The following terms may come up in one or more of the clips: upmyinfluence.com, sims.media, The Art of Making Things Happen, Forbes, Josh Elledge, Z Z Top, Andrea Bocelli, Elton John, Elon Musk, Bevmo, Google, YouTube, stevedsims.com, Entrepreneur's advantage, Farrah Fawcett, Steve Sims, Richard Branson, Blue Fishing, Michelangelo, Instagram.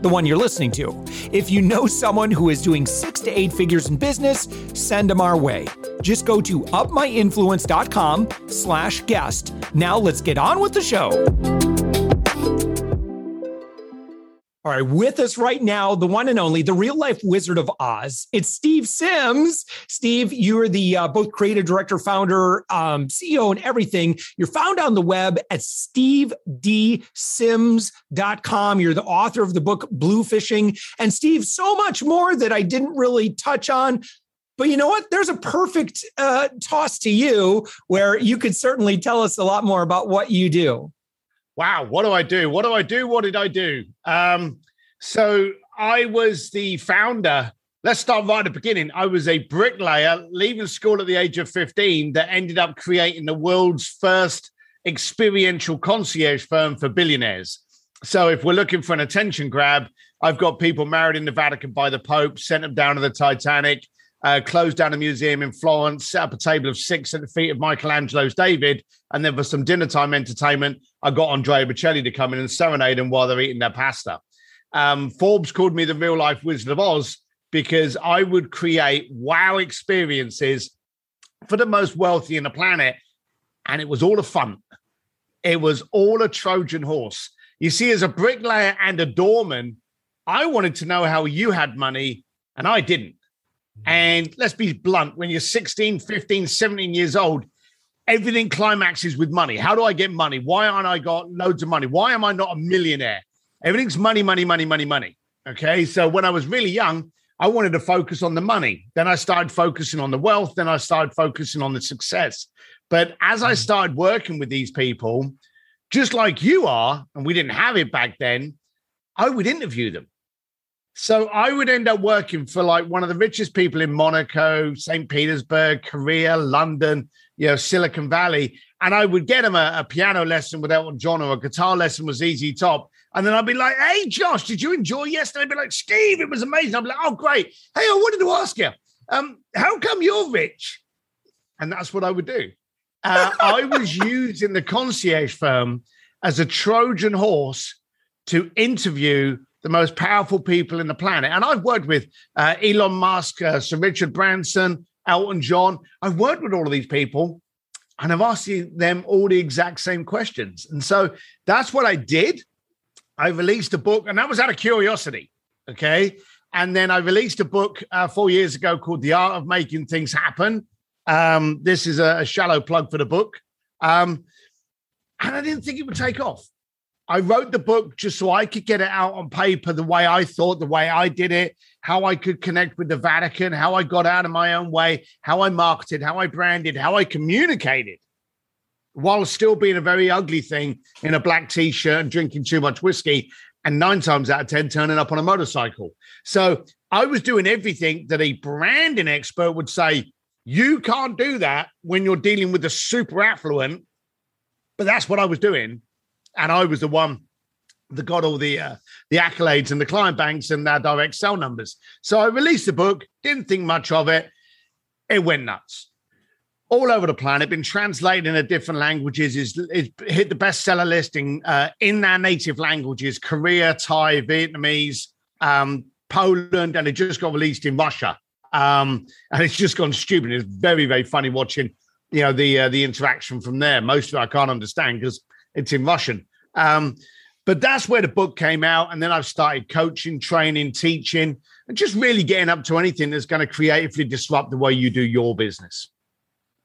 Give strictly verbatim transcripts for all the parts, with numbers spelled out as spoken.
the one you're listening to. If you know someone who is doing six to eight figures in business, send them our way. Just go to up my influence dot com slash guest. Now let's get on with the show. All right, with us right now, the one and only, the real-life Wizard of Oz. It's Steve Sims. Steve, you are the uh, both creative director, founder, um, C E O, and everything. You're found on the web at steve d sims dot com. You're the author of the book Blue Fishing, and Steve, so much more that I didn't really touch on. But you know what? There's a perfect uh, toss to you where you could certainly tell us a lot more about what you do. Wow, what do I do? What do I do? What did I do? Um, so I was the founder. Let's start right at the beginning. I was a bricklayer leaving school at the age of fifteen that ended up creating the world's first experiential concierge firm for billionaires. So if we're looking for an attention grab, I've got people married in the Vatican by the Pope, sent them down to the Titanic, uh, closed down a museum in Florence, set up a table of six at the feet of Michelangelo's David, and then for some dinner time entertainment, I got Andrea Bocelli to come in and serenade them while they're eating their pasta. Um, Forbes called me the real-life Wizard of Oz because I would create wow experiences for the most wealthy in the planet, and it was all a fun. It was all a Trojan horse. You see, as a bricklayer and a doorman, I wanted to know how you had money, and I didn't. And let's be blunt, when you're sixteen, fifteen, seventeen years old, everything climaxes with money. How do I get money? Why aren't I got loads of money? Why am I not a millionaire? Everything's money, money, money, money, money. Okay. So when I was really young, I wanted to focus on the money. Then I started focusing on the wealth. Then I started focusing on the success. But as I started working with these people, just like you are, and we didn't have it back then, I would interview them. So I would end up working for like one of the richest people in Monaco, Saint Petersburg, Korea, London, you know, Silicon Valley. And I would get them a, a piano lesson with Elton John or a guitar lesson with Z Z Top. And then I'd be like, hey, Josh, did you enjoy yesterday? I'd be like, Steve, it was amazing. I'd be like, oh, great. Hey, I wanted to ask you, um, how come you're rich? And that's what I would do. Uh, I was using the concierge firm as a Trojan horse to interview the most powerful people in the planet. And I've worked with uh, Elon Musk, uh, Sir Richard Branson, Elton John. I've worked with all of these people and I've asked them all the exact same questions. And so that's what I did. I released a book, and that was out of curiosity. Okay. And then I released a book uh, four years ago called The Art of Making Things Happen. Um, this is a, a shallow plug for the book. Um, and I didn't think it would take off. I wrote the book just so I could get it out on paper the way I thought, the way I did it, how I could connect with the Vatican, how I got out of my own way, how I marketed, how I branded, how I communicated, while still being a very ugly thing in a black T-shirt and drinking too much whiskey, and nine times out of ten, turning up on a motorcycle. So I was doing everything that a branding expert would say, you can't do that when you're dealing with the super affluent, but that's what I was doing. And I was the one that got all the uh, the accolades and the client banks and their direct sell numbers. So I released the book, didn't think much of it. It went nuts. All over the planet, been translated into different languages, is hit the bestseller list in, uh, in their native languages, Korea, Thai, Vietnamese, um, Poland, and it just got released in Russia. Um, and it's just gone stupid. It's very, very funny watching, you know, the, uh, the interaction from there. Most of it I can't understand because it's in Russian. Um, but that's where the book came out. And then I've started coaching, training, teaching, and just really getting up to anything that's going to creatively disrupt the way you do your business.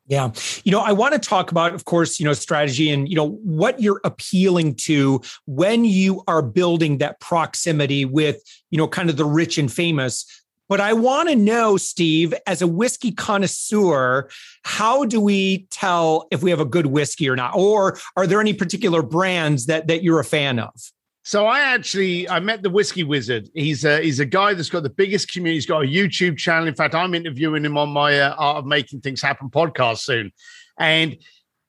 Yeah. You know, I want to talk about, of course, you know, strategy and, you know, what you're appealing to when you are building that proximity with, you know, kind of the rich and famous. But I want to know, Steve, as a whiskey connoisseur, how do we tell if we have a good whiskey or not? Or are there any particular brands that that you're a fan of? So I actually, I met the Whiskey Wizard. He's a, he's a guy that's got the biggest community. He's got a YouTube channel. In fact, I'm interviewing him on my uh, Art of Making Things Happen podcast soon. And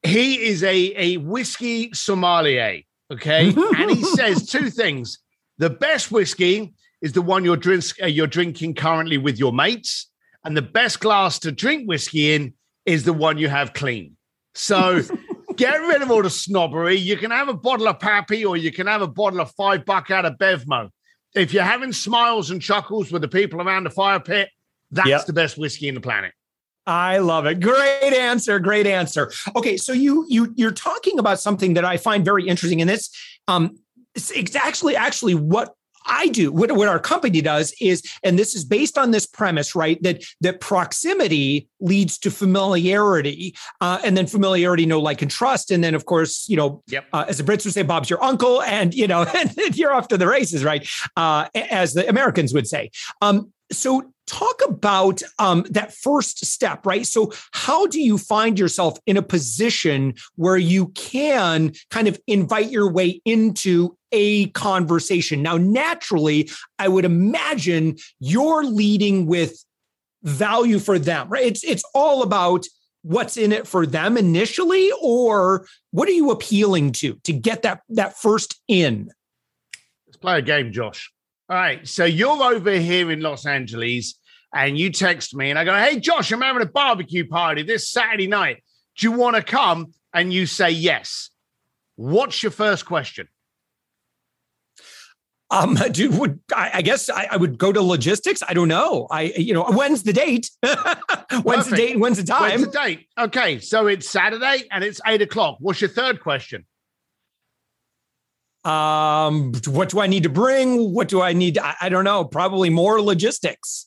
he is a, a whiskey sommelier, okay? And he says two things. The best whiskey is the one you're, drink, uh, you're drinking currently with your mates. And the best glass to drink whiskey in is the one you have clean. So... Get rid of all the snobbery. You can have a bottle of Pappy or you can have a bottle of five buck out of Bevmo. If you're having smiles and chuckles with the people around the fire pit, that's yep. the best whiskey in the planet. I love it. Great answer. Great answer. Okay, so you, you, you're talking about something that I find very interesting, and it's, um, it's exactly actually what I do, what, what our company does is, and this is based on this premise, right? That that proximity leads to familiarity, uh, and then familiarity, know, like, and trust. And then, of course, you know, yep. uh, as the Brits would say, Bob's your uncle, and, you know, and you're off to the races, right? Uh, as the Americans would say. Um, so talk about um, that first step, right? So how do you find yourself in a position where you can kind of invite your way into a conversation? Now, naturally, I would imagine you're leading with value for them, right? It's, it's all about what's in it for them initially, or what are you appealing to, to get that, that first in? Let's play a game, Josh. All right, so you're over here in Los Angeles and you text me and I go, hey, Josh, I'm having a barbecue party this Saturday night. Do you want to come? And you say yes. What's your first question? Um, do, would, I, I guess I, I would go to logistics. I don't know. I, you know, when's the date? when's Perfect. the date? When's the time? When's the date? Okay, so it's Saturday and it's eight o'clock. What's your third question? Um, what do I need to bring? What do I need? I, I don't know. Probably more logistics.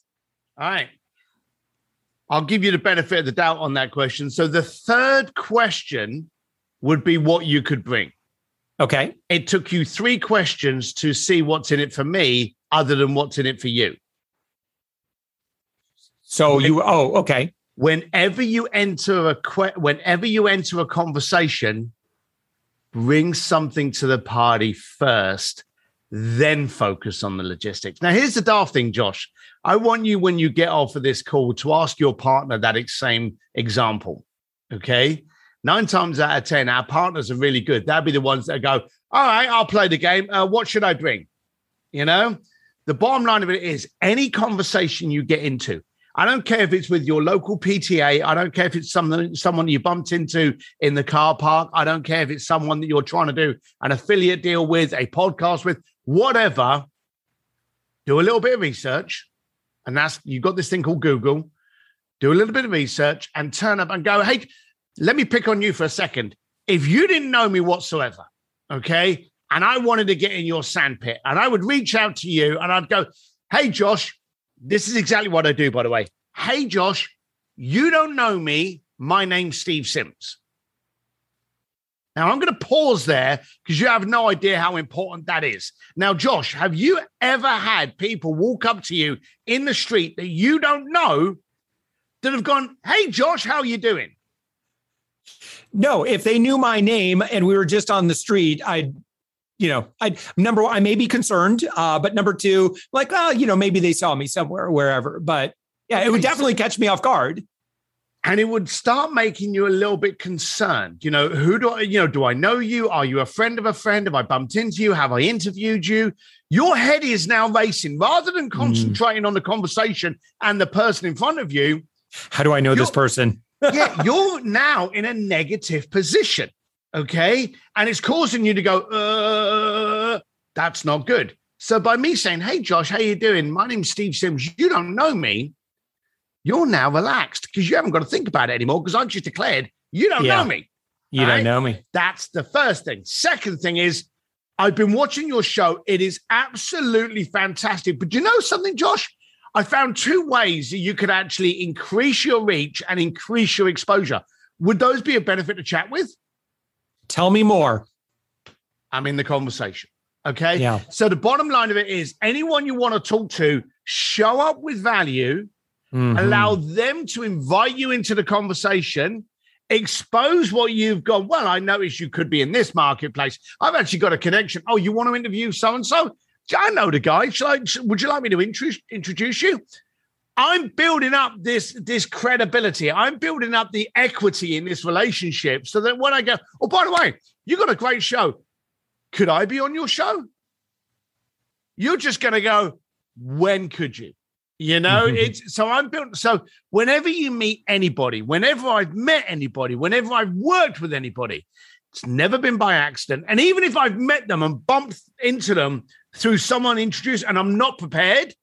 All right. I'll give you the benefit of the doubt on that question. So the third question would be what you could bring. Okay. It took you three questions to see what's in it for me other than what's in it for you. So you, oh, okay. Whenever you enter a, que- whenever you enter a conversation, bring something to the party first, then focus on the logistics. Now, here's the daft thing, Josh. I want you, when you get off of this call, to ask your partner that same example, okay? Nine times out of ten, our partners are really good. That'd be the ones that go, all right, I'll play the game. Uh, what should I bring? You know, the bottom line of it is any conversation you get into, I don't care if it's with your local P T A. I don't care if it's someone, someone you bumped into in the car park. I don't care if it's someone that you're trying to do an affiliate deal with, a podcast with, whatever. Do a little bit of research. And that's, you've got this thing called Google. Do a little bit of research and turn up and go, hey, let me pick on you for a second. If you didn't know me whatsoever, okay, and I wanted to get in your sandpit, and I would reach out to you and I'd go, hey, Josh, this is exactly what I do, by the way. Hey, Josh, you don't know me. My name's Steve Sims. Now, I'm going to pause there because you have no idea how important that is. Now, Josh, have you ever had people walk up to you in the street that you don't know that have gone, hey, Josh, how are you doing? No, if they knew my name and we were just on the street, I'd You know, I number one, I may be concerned, uh, but number two, like, oh, you know, maybe they saw me somewhere, wherever. But yeah, it would definitely catch me off guard. And it would start making you a little bit concerned. You know, who do I, you know, do I know you? Are you a friend of a friend? Have I bumped into you? Have I interviewed you? Your head is now racing rather than concentrating mm. on the conversation and the person in front of you. How do I know this person? Yeah, you're now in a negative position. Okay. And it's causing you to go, uh, that's not good. So by me saying, hey, Josh, how you doing? My name's Steve Sims. You don't know me. You're now relaxed because you haven't got to think about it anymore because I've just declared you don't yeah. know me. You All don't right? know me. That's the first thing. Second thing is I've been watching your show. It is absolutely fantastic. But do you know something, Josh? I found two ways that you could actually increase your reach and increase your exposure. Would those be a benefit to chat with? Tell me more. I'm in the conversation. Okay. Yeah. So the bottom line of it is anyone you want to talk to, show up with value, mm-hmm. allow them to invite you into the conversation. Expose what you've got. Well, I noticed you could be in this marketplace. I've actually got a connection. Oh, you want to interview so-and-so? I know the guy. Shall I, would you like me to introduce, introduce you? I'm building up this, this credibility. I'm building up the equity in this relationship so that when I go, oh, by the way, you got a great show. Could I be on your show? You're just going to go, when could you? You know, mm-hmm. it's so I'm built. So whenever you meet anybody, whenever I've met anybody, whenever I've worked with anybody, it's never been by accident. And even if I've met them and bumped into them through someone introduced and I'm not prepared,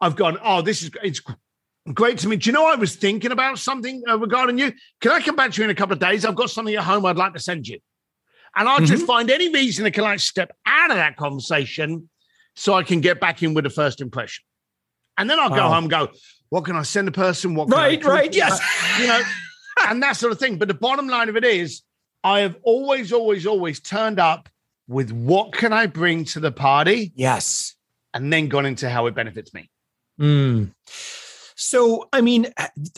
I've gone, oh, this is it's great to meet. Do you know, I was thinking about something uh, regarding you. Can I come back to you in a couple of days? I've got something at home I'd like to send you. And I'll mm-hmm. just find any reason I can like step out of that conversation so I can get back in with a first impression. And then I'll go wow. home and go, what can I send the person? What can right, I right, yes. You know, and that sort of thing. But the bottom line of it is, I have always, always, always turned up with what can I bring to the party? Yes. And then gone into how it benefits me. Mm. So, I mean,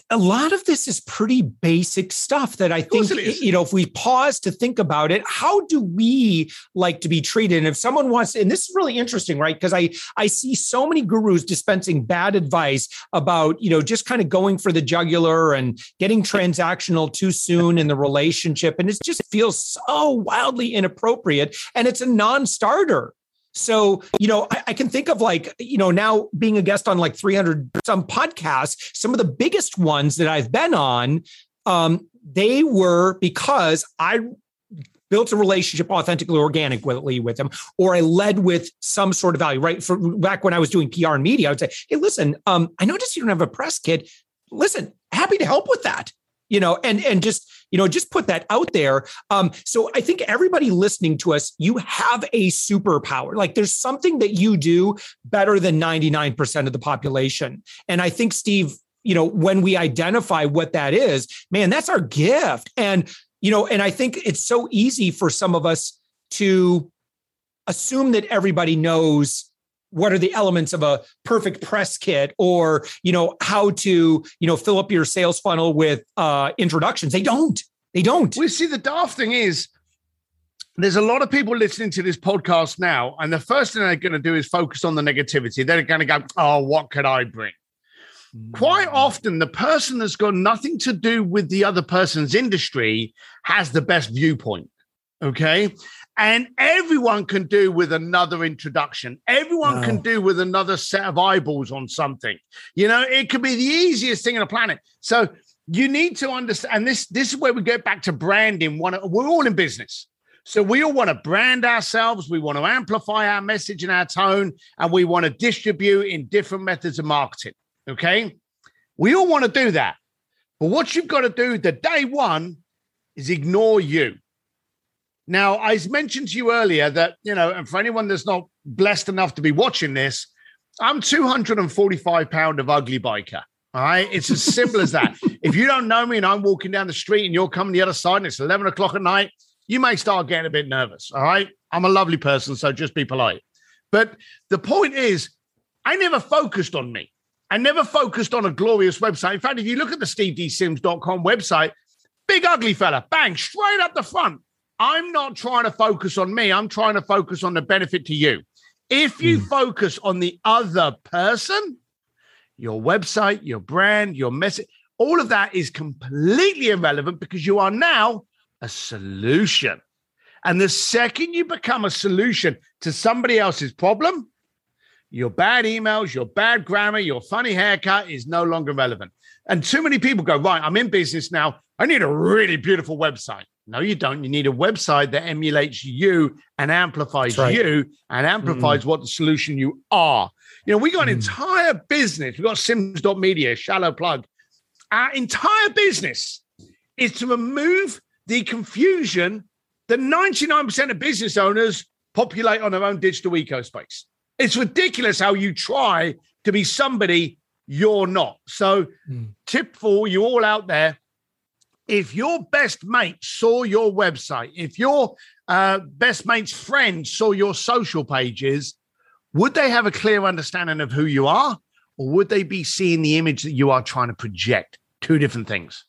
a lot of this is pretty basic stuff that I think, you know, if we pause to think about it, how do we like to be treated? And if someone wants, and this is really interesting, right? Because I, I see so many gurus dispensing bad advice about, you know, just kind of going for the jugular and getting transactional too soon in the relationship. And it just feels so wildly inappropriate. And it's a non-starter. So, you know, I, I can think of like, you know, now being a guest on like three hundred some podcasts, some of the biggest ones that I've been on, um, they were because I built a relationship authentically, organically with them, or I led with some sort of value, right? For back when I was doing P R and media, I would say, hey, listen, um, I noticed you don't have a press kit. Listen, happy to help with that. You know, and, and just, you know, just put that out there. Um, so I think everybody listening to us, you have a superpower. Like there's something that you do better than ninety-nine percent of the population. And I think, Steve, you know, when we identify what that is, man, that's our gift. And, you know, and I think it's so easy for some of us to assume that everybody knows what are the elements of a perfect press kit, or, you know, how to, you know, fill up your sales funnel with uh, introductions. They don't, they don't. We see the daft thing is there's a lot of people listening to this podcast now. And the first thing they're going to do is focus on the negativity. They're going to go, oh, what could I bring? Quite often the person that's got nothing to do with the other person's industry has the best viewpoint. Okay. And everyone can do with another introduction. Everyone wow. can do with another set of eyeballs on something. You know, it could be the easiest thing on the planet. So you need to understand, and this, this is where we get back to branding. One, we're all in business. So we all want to brand ourselves. We want to amplify our message and our tone, and we want to distribute in different methods of marketing. Okay. We all want to do that. But what you've got to do the day one is ignore you. Now, I mentioned to you earlier that, you know, and for anyone that's not blessed enough to be watching this, I'm two hundred forty-five pounds of ugly biker, all right? It's as simple as that. If you don't know me and I'm walking down the street and you're coming the other side and it's eleven o'clock at night, you may start getting a bit nervous, all right? I'm a lovely person, so just be polite. But the point is, I never focused on me. I never focused on a glorious website. In fact, if you look at the steve d sims dot com website, big ugly fella, bang, straight up the front. I'm not trying to focus on me. I'm trying to focus on the benefit to you. If you mm. focus on the other person, your website, your brand, your message, all of that is completely irrelevant because you are now a solution. And the second you become a solution to somebody else's problem, your bad emails, your bad grammar, your funny haircut is no longer relevant. And too many people go, right, I'm in business now. I need a really beautiful website. No, you don't. You need a website that emulates you and amplifies right. you and amplifies mm. what the solution you are. You know, we got an mm. entire business. We've got sims dot media, shallow plug. Our entire business is to remove the confusion that ninety-nine percent of business owners populate on their own digital ecospace. It's ridiculous how you try to be somebody you're not. So mm. tip for you all out there. If your best mate saw your website, if your uh, best mate's friend saw your social pages, would they have a clear understanding of who you are? Or would they be seeing the image that you are trying to project? Two different things.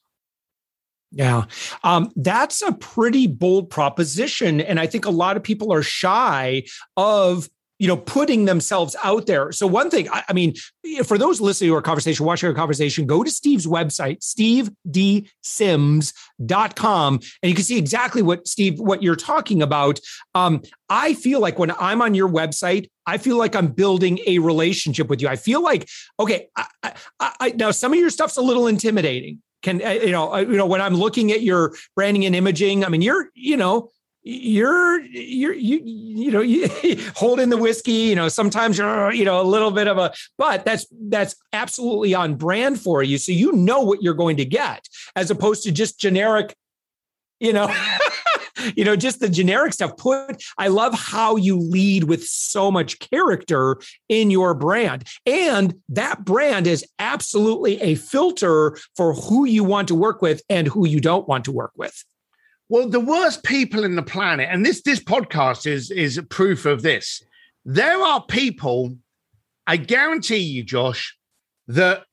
Yeah, um, that's a pretty bold proposition. And I think a lot of people are shy of, you know, putting themselves out there. So one thing, I, I mean, for those listening to our conversation, watching our conversation, go to Steve's website, steve d sims dot com, and you can see exactly what, Steve, what you're talking about. Um, I feel like when I'm on your website, I feel like I'm building a relationship with you. I feel like, okay, I, I, I, now some of your stuff's a little intimidating. Can, you know, you know, when I'm looking at your branding and imaging, I mean, you're, you know, You're, you're, you, you know, you holding the whiskey, you know, sometimes you're, you know, a little bit of a, but that's, that's absolutely on brand for you. So you know what you're going to get as opposed to just generic, you know, you know, just the generic stuff. Put, I love how you lead with so much character in your brand. And that brand is absolutely a filter for who you want to work with and who you don't want to work with. Well, the worst people in the planet, and this this podcast is is proof of this. There are people, I guarantee you, Josh, that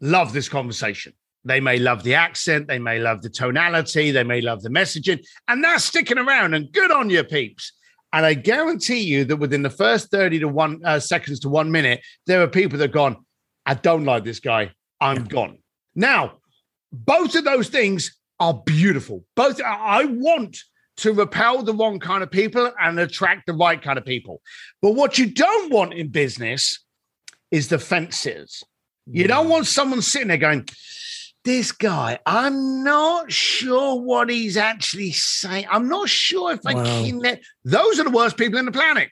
love this conversation. They may love the accent, they may love the tonality, they may love the messaging, and they're sticking around. And good on you, peeps. And I guarantee you that within the first thirty to one uh, seconds to one minute, there are people that have gone, I don't like this guy. I'm gone. Now, both of those things are beautiful. Both, I want to repel the wrong kind of people and attract the right kind of people. But what you don't want in business is the fences. You don't want someone sitting there going, this guy, I'm not sure what he's actually saying. I'm not sure if I wow. can let. Those are the worst people in the planet.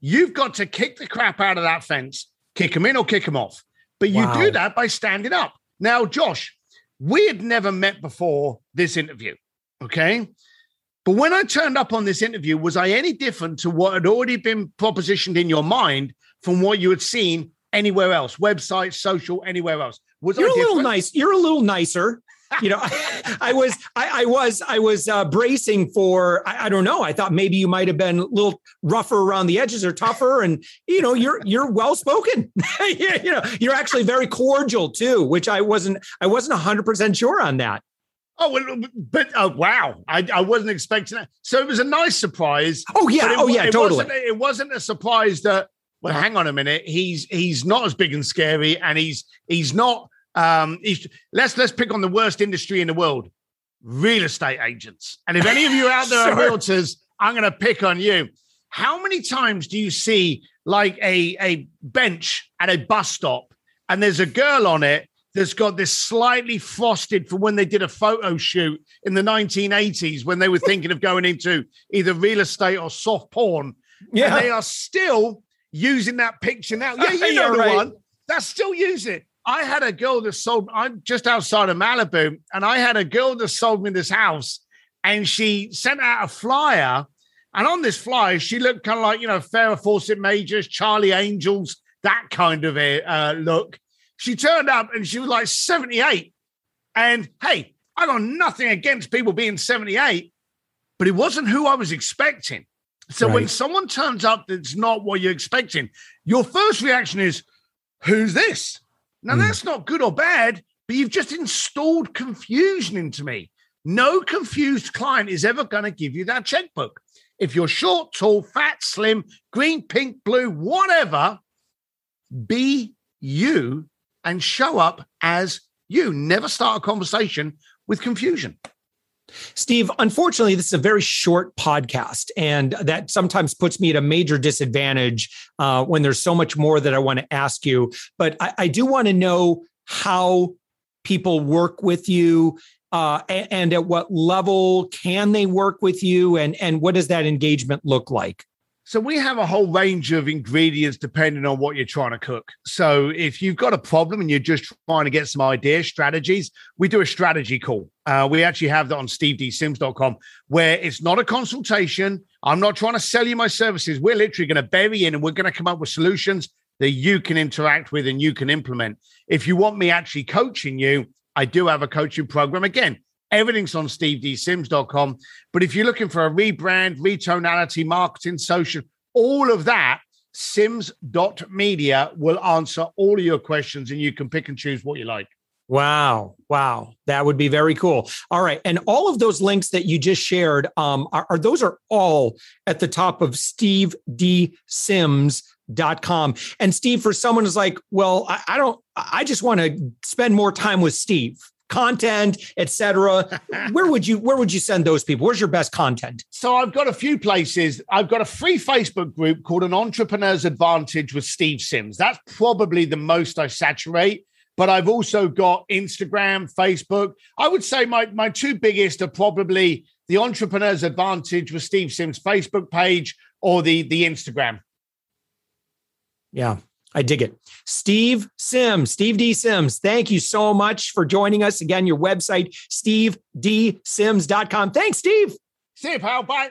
You've got to kick the crap out of that fence, kick them in or kick them off. But you wow. do that by standing up. Now, Josh, we had never met before this interview, okay? But when I turned up on this interview, was I any different to what had already been propositioned in your mind from what you had seen anywhere else, websites, social, anywhere else? Was you're I a different? Little nice. You're a little nicer. You know, I, I was, I, I was, I was uh, bracing for. I, I don't know. I thought maybe you might have been a little rougher around the edges or tougher, and you know, you're you're well spoken. you, you know, you're actually very cordial too, which I wasn't. I wasn't one hundred percent sure on that. Oh, but uh, wow, I, I wasn't expecting that. So it was a nice surprise. Oh yeah, it, oh yeah, it totally. Wasn't, it wasn't a surprise that. Well, hang on a minute. He's he's not as big and scary, and he's he's not. Um, let's let's pick on the worst industry in the world, real estate agents. And if any of you out there sure. are realtors, I'm going to pick on you. How many times do you see like a, a bench at a bus stop and there's a girl on it that's got this slightly frosted from when they did a photo shoot in the nineteen eighties when they were thinking of going into either real estate or soft porn? Yeah. And they are still using that picture now. Yeah, you know the right. one. That's still using it. I had a girl that sold, I'm just outside of Malibu, and I had a girl that sold me this house, and she sent out a flyer, and on this flyer, she looked kind of like, you know, Farrah Fawcett Majors, Charlie Angels, that kind of a uh, look. She turned up, and she was like seventy-eight, and hey, I got nothing against people being seventy-eight, but it wasn't who I was expecting. So right. when someone turns up that's not what you're expecting, your first reaction is, who's this? Now, that's not good or bad, but you've just installed confusion into me. No confused client is ever going to give you that checkbook. If you're short, tall, fat, slim, green, pink, blue, whatever, be you and show up as you. Never start a conversation with confusion. Steve, unfortunately, this is a very short podcast, and that sometimes puts me at a major disadvantage uh, when there's so much more that I want to ask you. But I, I do want to know how people work with you uh, and, and at what level can they work with you, and, and what does that engagement look like? So we have a whole range of ingredients depending on what you're trying to cook. So if you've got a problem and you're just trying to get some ideas, strategies, we do a strategy call. Uh, we actually have that on steve d sims dot com where it's not a consultation. I'm not trying to sell you my services. We're literally going to bury in and we're going to come up with solutions that you can interact with and you can implement. If you want me actually coaching you, I do have a coaching program. Again, everything's on steve d sims dot com. But if you're looking for a rebrand, retonality, marketing, social, all of that, sims dot media will answer all of your questions and you can pick and choose what you like. Wow. Wow. That would be very cool. All right. And all of those links that you just shared, um, are, are those are all at the top of steve d sims dot com. And Steve, for someone who's like, well, I, I don't, I just want to spend more time with Steve, content, et cetera. Where would you, where would you send those people? Where's your best content? So I've got a few places. I've got a free Facebook group called An Entrepreneur's Advantage with Steve Sims. That's probably the most I saturate, but I've also got Instagram, Facebook. I would say my, my two biggest are probably the Entrepreneur's Advantage with Steve Sims Facebook page or the, the Instagram. Yeah. I dig it. Steve Sims, Steve D. Sims, thank you so much for joining us. Again, your website, steve d sims dot com. Thanks, Steve. See you, pal. Bye.